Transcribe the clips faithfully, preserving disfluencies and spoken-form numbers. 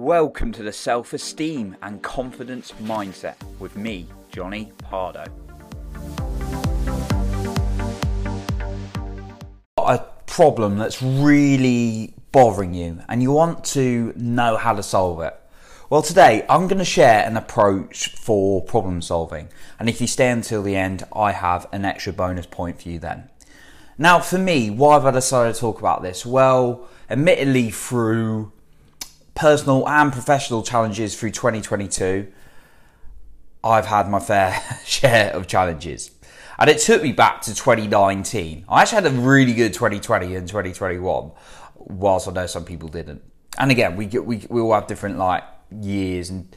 Welcome to the Self-Esteem and Confidence Mindset with me, Johnny Pardo. A problem that's really bothering you and you want to know how to solve it. Well, today I'm going to share an approach for problem solving, and if you stay until the end, I have an extra bonus point for you then. Now, for me, why have I decided to talk about this? Well, admittedly, through personal and professional challenges through twenty twenty-two, I've had my fair share of challenges. And it took me back to twenty nineteen. I actually had a really good twenty twenty and twenty twenty-one, whilst I know some people didn't. And again, we we, we all have different like years and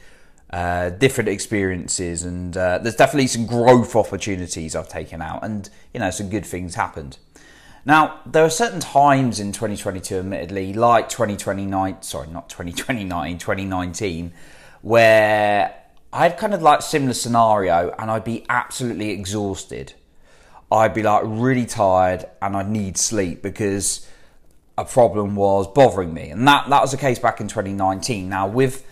uh, different experiences, and uh, there's definitely some growth opportunities I've taken out, and you know, some good things happened. Now, there are certain times in twenty twenty-two, admittedly, like twenty twenty-nine, sorry, not twenty twenty-nine, twenty nineteen, where I had kind of like similar scenario, and I'd be absolutely exhausted. I'd be like really tired and I'd need sleep because a problem was bothering me. And that, that was the case back in twenty nineteen. Now with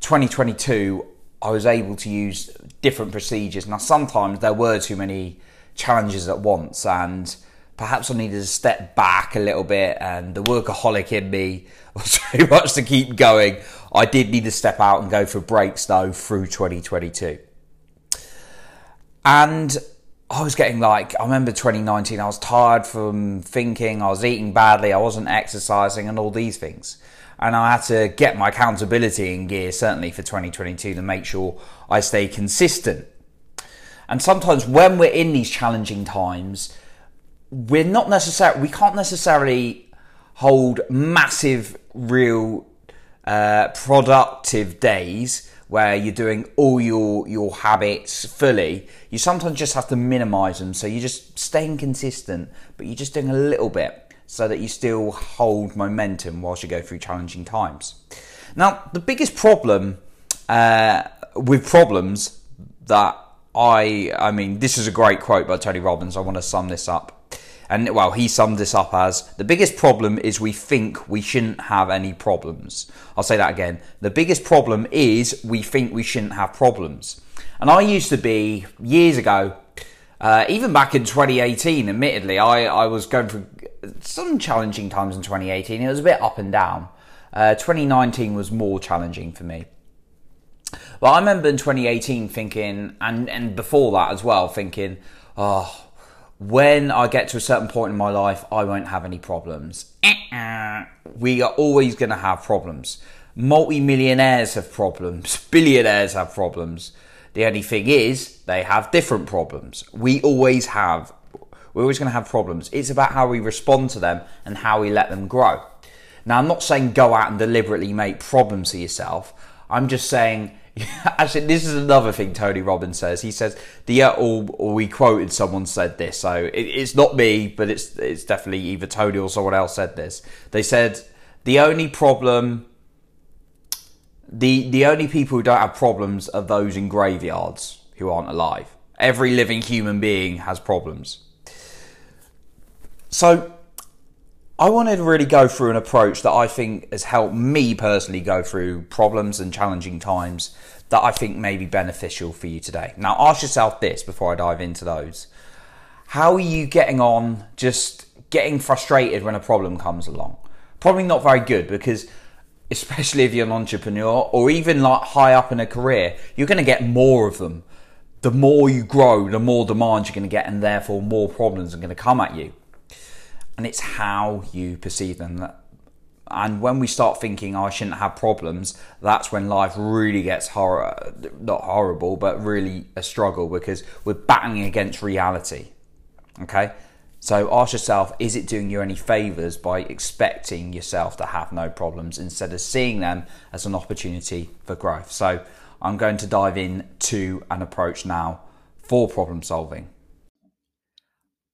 twenty twenty-two, I was able to use different procedures. Now sometimes there were too many challenges at once, and perhaps I needed to step back a little bit, and the workaholic in me was too much to keep going. I did need to step out and go for breaks though through twenty twenty-two. And I was getting like, I remember twenty nineteen, I was tired from thinking, I was eating badly, I wasn't exercising and all these things. And I had to get my accountability in gear, certainly for twenty twenty-two, to make sure I stay consistent. And sometimes when we're in these challenging times, We're not necessarily, we can't necessarily hold massive, real, uh, productive days where you're doing all your, your habits fully. You sometimes just have to minimize them. So you're just staying consistent, but you're just doing a little bit so that you still hold momentum whilst you go through challenging times. Now, the biggest problem, uh, with problems that I, I mean, this is a great quote by Tony Robbins. I want to sum this up. And well, he summed this up as, the biggest problem is we think we shouldn't have any problems. I'll say that again. The biggest problem is we think we shouldn't have problems. And I used to be, years ago, uh, even back in twenty eighteen, admittedly, I, I was going through some challenging times in twenty eighteen. It was a bit up and down. Uh, twenty nineteen was more challenging for me. But I remember in twenty eighteen thinking, and, and before that as well, thinking, oh, when I get to a certain point in my life, I won't have any problems. We are always going to have problems. Multi-millionaires have problems. Billionaires have problems. The only thing is, they have different problems. We always have. We're always going to have problems. It's about how we respond to them and how we let them grow. Now, I'm not saying go out and deliberately make problems for yourself. I'm just saying, actually, this is another thing Tony Robbins says. He says, the uh, or, or we quoted someone said this, so it, it's not me, but it's it's definitely either Tony or someone else said this. They said, the only problem, the the only people who don't have problems are those in graveyards who aren't alive. Every living human being has problems. So I wanted to really go through an approach that I think has helped me personally go through problems and challenging times that I think may be beneficial for you today. Now, ask yourself this before I dive into those. How are you getting on just getting frustrated when a problem comes along? Probably not very good, because especially if you're an entrepreneur or even like high up in a career, you're going to get more of them. The more you grow, the more demand you're going to get, and therefore more problems are going to come at you. And it's how you perceive them. And when we start thinking, oh, I shouldn't have problems, that's when life really gets horror, not horrible, but really a struggle, because we're battling against reality. Okay? So ask yourself, is it doing you any favors by expecting yourself to have no problems instead of seeing them as an opportunity for growth? So I'm going to dive in to an approach now for problem solving.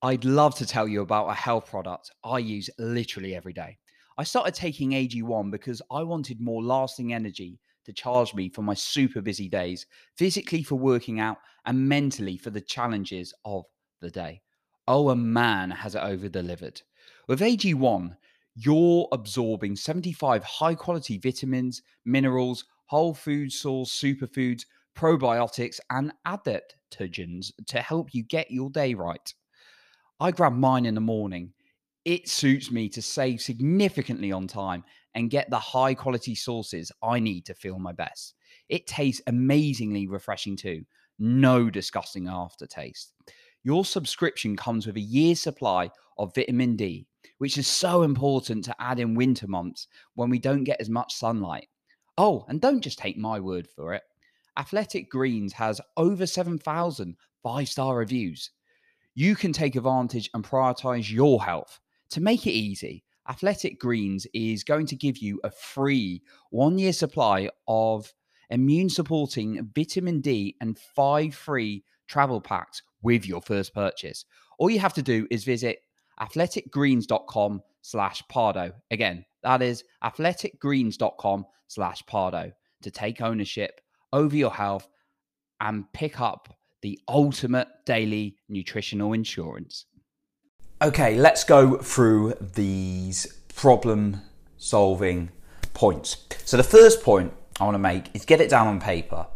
I'd love to tell you about a health product I use literally every day. I started taking A G one because I wanted more lasting energy to charge me for my super busy days, physically for working out and mentally for the challenges of the day. Oh, a man has it over-delivered. With A G one, you're absorbing seventy-five high-quality vitamins, minerals, whole food source, superfoods, probiotics, and adaptogens to help you get your day right. I grab mine in the morning. It suits me to save significantly on time and get the high-quality sources I need to feel my best. It tastes amazingly refreshing too. No disgusting aftertaste. Your subscription comes with a year's supply of vitamin D, which is so important to add in winter months when we don't get as much sunlight. Oh, and don't just take my word for it. Athletic Greens has over seven thousand five-star reviews. You can take advantage and prioritize your health. To make it easy, Athletic Greens is going to give you a free one-year supply of immune-supporting vitamin D and five free travel packs with your first purchase. All you have to do is visit athletic greens dot com slash Pardo. Again, that is athletic greens dot com slash Pardo to take ownership over your health and pick up the ultimate daily nutritional insurance. Okay, let's go through these problem-solving points. So the first point I want to make is get it down on paper.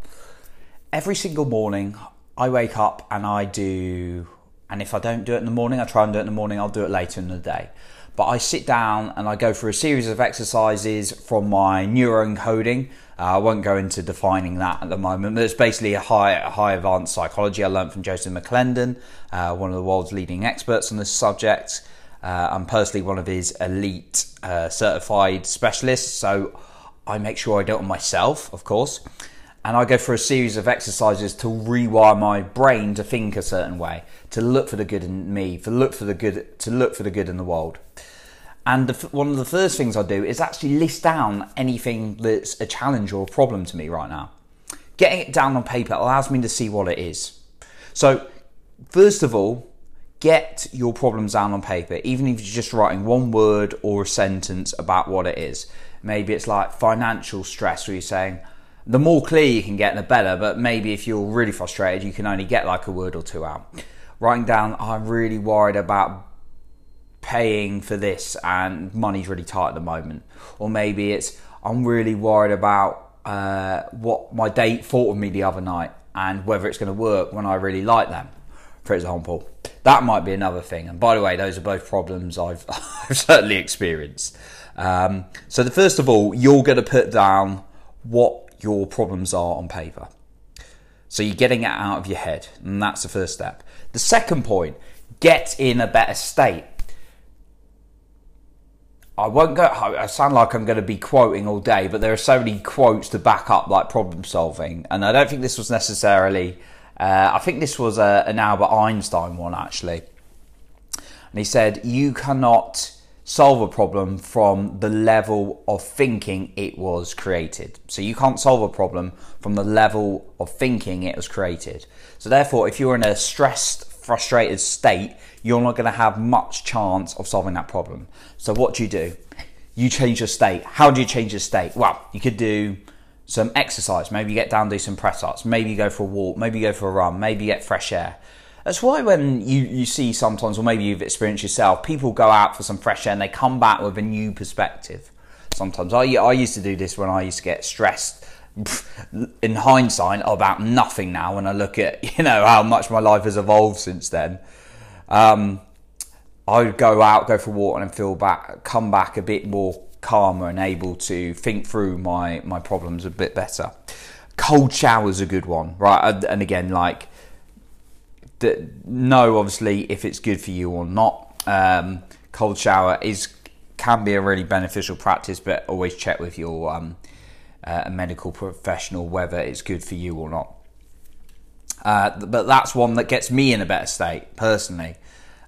Every single morning, I wake up and I do, and if I don't do it in the morning, I try and do it in the morning, I'll do it later in the day. But I sit down and I go through a series of exercises from my neuroencoding. Uh, I won't go into defining that at the moment, but it's basically a high, a high advanced psychology I learned from Joseph McClendon, uh, one of the world's leading experts on this subject. Uh, I'm personally one of his elite uh, certified specialists, so I make sure I do it myself, of course. And I go for a series of exercises to rewire my brain to think a certain way, to look for the good in me, to look for the good, to look for the good in the world. And the, one of the first things I do is actually list down anything that's a challenge or a problem to me right now. Getting it down on paper allows me to see what it is. So first of all, get your problems down on paper, even if you're just writing one word or a sentence about what it is. Maybe it's like financial stress, where you're saying, the more clear you can get, the better, but maybe if you're really frustrated, you can only get like a word or two out. Writing down, I'm really worried about paying for this and money's really tight at the moment. Or maybe it's, I'm really worried about uh, what my date thought of me the other night and whether it's going to work when I really like them, for example. That might be another thing. And by the way, those are both problems I've, I've certainly experienced. Um, so the first of all, you're going to put down what your problems are on paper. So you're getting it out of your head, and that's the first step. The second point, get in a better state. I won't go, I sound like I'm going to be quoting all day, but there are so many quotes to back up like problem solving, and I don't think this was necessarily, uh, I think this was a, an Albert Einstein one actually. And he said, you cannot solve a problem from the level of thinking it was created. So you can't solve a problem from the level of thinking it was created. So therefore, if you're in a stressed, frustrated state, you're not going to have much chance of solving that problem. So what do you do? You change your state. How do you change your state? Well, you could do some exercise. Maybe you get down, do some press-ups. Maybe you go for a walk. Maybe you go for a run. Maybe you get fresh air. That's why when you, you see sometimes, or maybe you've experienced yourself, people go out for some fresh air and they come back with a new perspective. Sometimes I, I used to do this when I used to get stressed. In hindsight, about nothing now when I look at, you know, how much my life has evolved since then. Um, I would go out, go for a walk, and feel back, come back a bit more calmer and able to think through my, my problems a bit better. Cold shower's a good one, right? And again, like, that know obviously if it's good for you or not. Um, cold shower is can be a really beneficial practice, but always check with your um, uh, medical professional whether it's good for you or not. Uh, but that's one that gets me in a better state personally.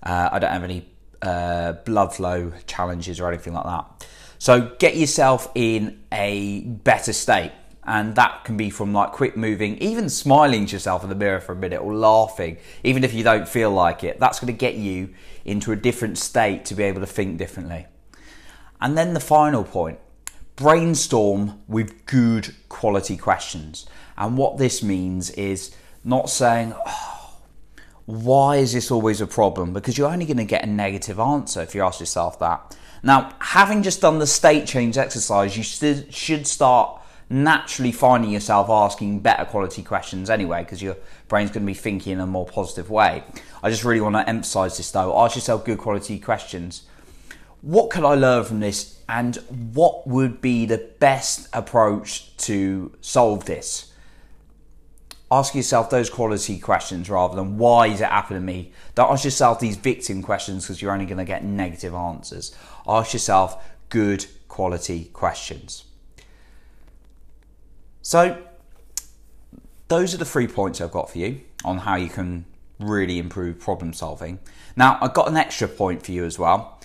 Uh, I don't have any uh, blood flow challenges or anything like that. So get yourself in a better state. And that can be from like quick moving, even smiling to yourself in the mirror for a minute or laughing, even if you don't feel like it. That's going to get you into a different state to be able to think differently. And then the final point, brainstorm with good quality questions. And what this means is not saying, oh, why is this always a problem? Because you're only going to get a negative answer if you ask yourself that. Now, having just done the state change exercise, you st- should start naturally finding yourself asking better quality questions anyway, because your brain's going to be thinking in a more positive way. I just really want to emphasize this though. Ask yourself good quality questions. What could I learn from this, and what would be the best approach to solve this? Ask yourself those quality questions rather than why is it happening to me? Don't ask yourself these victim questions, because you're only going to get negative answers. Ask yourself good quality questions. So those are the three points I've got for you on how you can really improve problem solving. Now, I've got an extra point for you as well.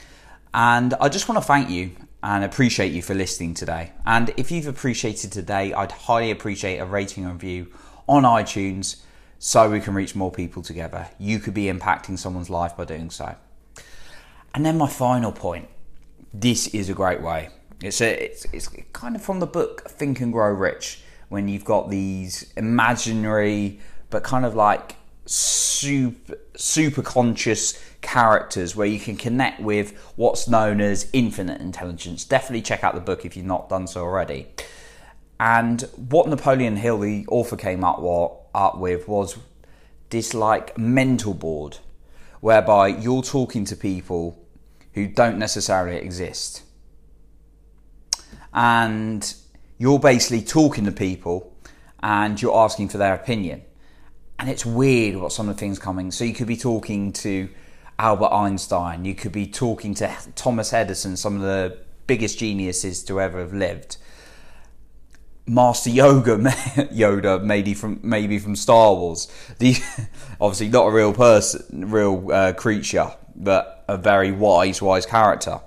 And I just want to thank you and appreciate you for listening today. And if you've appreciated today, I'd highly appreciate a rating and review on iTunes so we can reach more people together. You could be impacting someone's life by doing so. And then my final point, this is a great way. It's, a, it's, it's kind of from the book Think and Grow Rich, when you've got these imaginary but kind of like super, super conscious characters where you can connect with what's known as infinite intelligence. Definitely check out the book if you've not done so already. And what Napoleon Hill, the author, came up, what, up with was this like mental board whereby you're talking to people who don't necessarily exist. And you're basically talking to people and you're asking for their opinion. And it's weird what some of the things coming. So you could be talking to Albert Einstein. You could be talking to Thomas Edison, some of the biggest geniuses to ever have lived. Master Yoda, Yoda, maybe from maybe from Star Wars. The obviously not a real person, real uh, creature, but a very wise, wise character.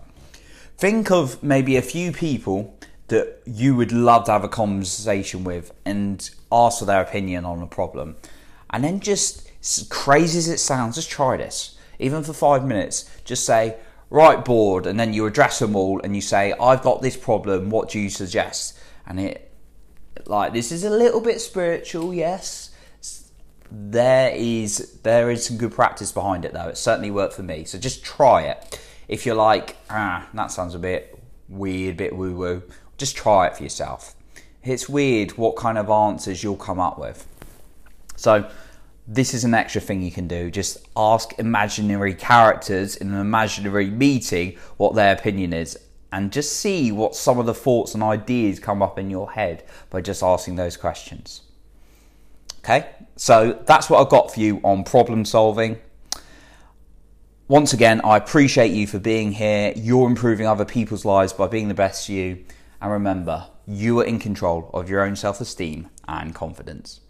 Think of maybe a few people that you would love to have a conversation with and ask for their opinion on a problem. And then, just crazy as it sounds, just try this. Even for five minutes, just say, right, board, and then you address them all and you say, I've got this problem, what do you suggest? And it, like, this is a little bit spiritual, yes. There is, there is some good practice behind it though. It certainly worked for me, so just try it. If you're like, ah, that sounds a bit weird, a bit woo-woo, just try it for yourself. It's weird what kind of answers you'll come up with. So this is an extra thing you can do. Just ask imaginary characters in an imaginary meeting what their opinion is, and just see what some of the thoughts and ideas come up in your head by just asking those questions. Okay, so that's what I've got for you on problem solving. Once again, I appreciate you for being here. You're improving other people's lives by being the best you. And remember, you are in control of your own self-esteem and confidence.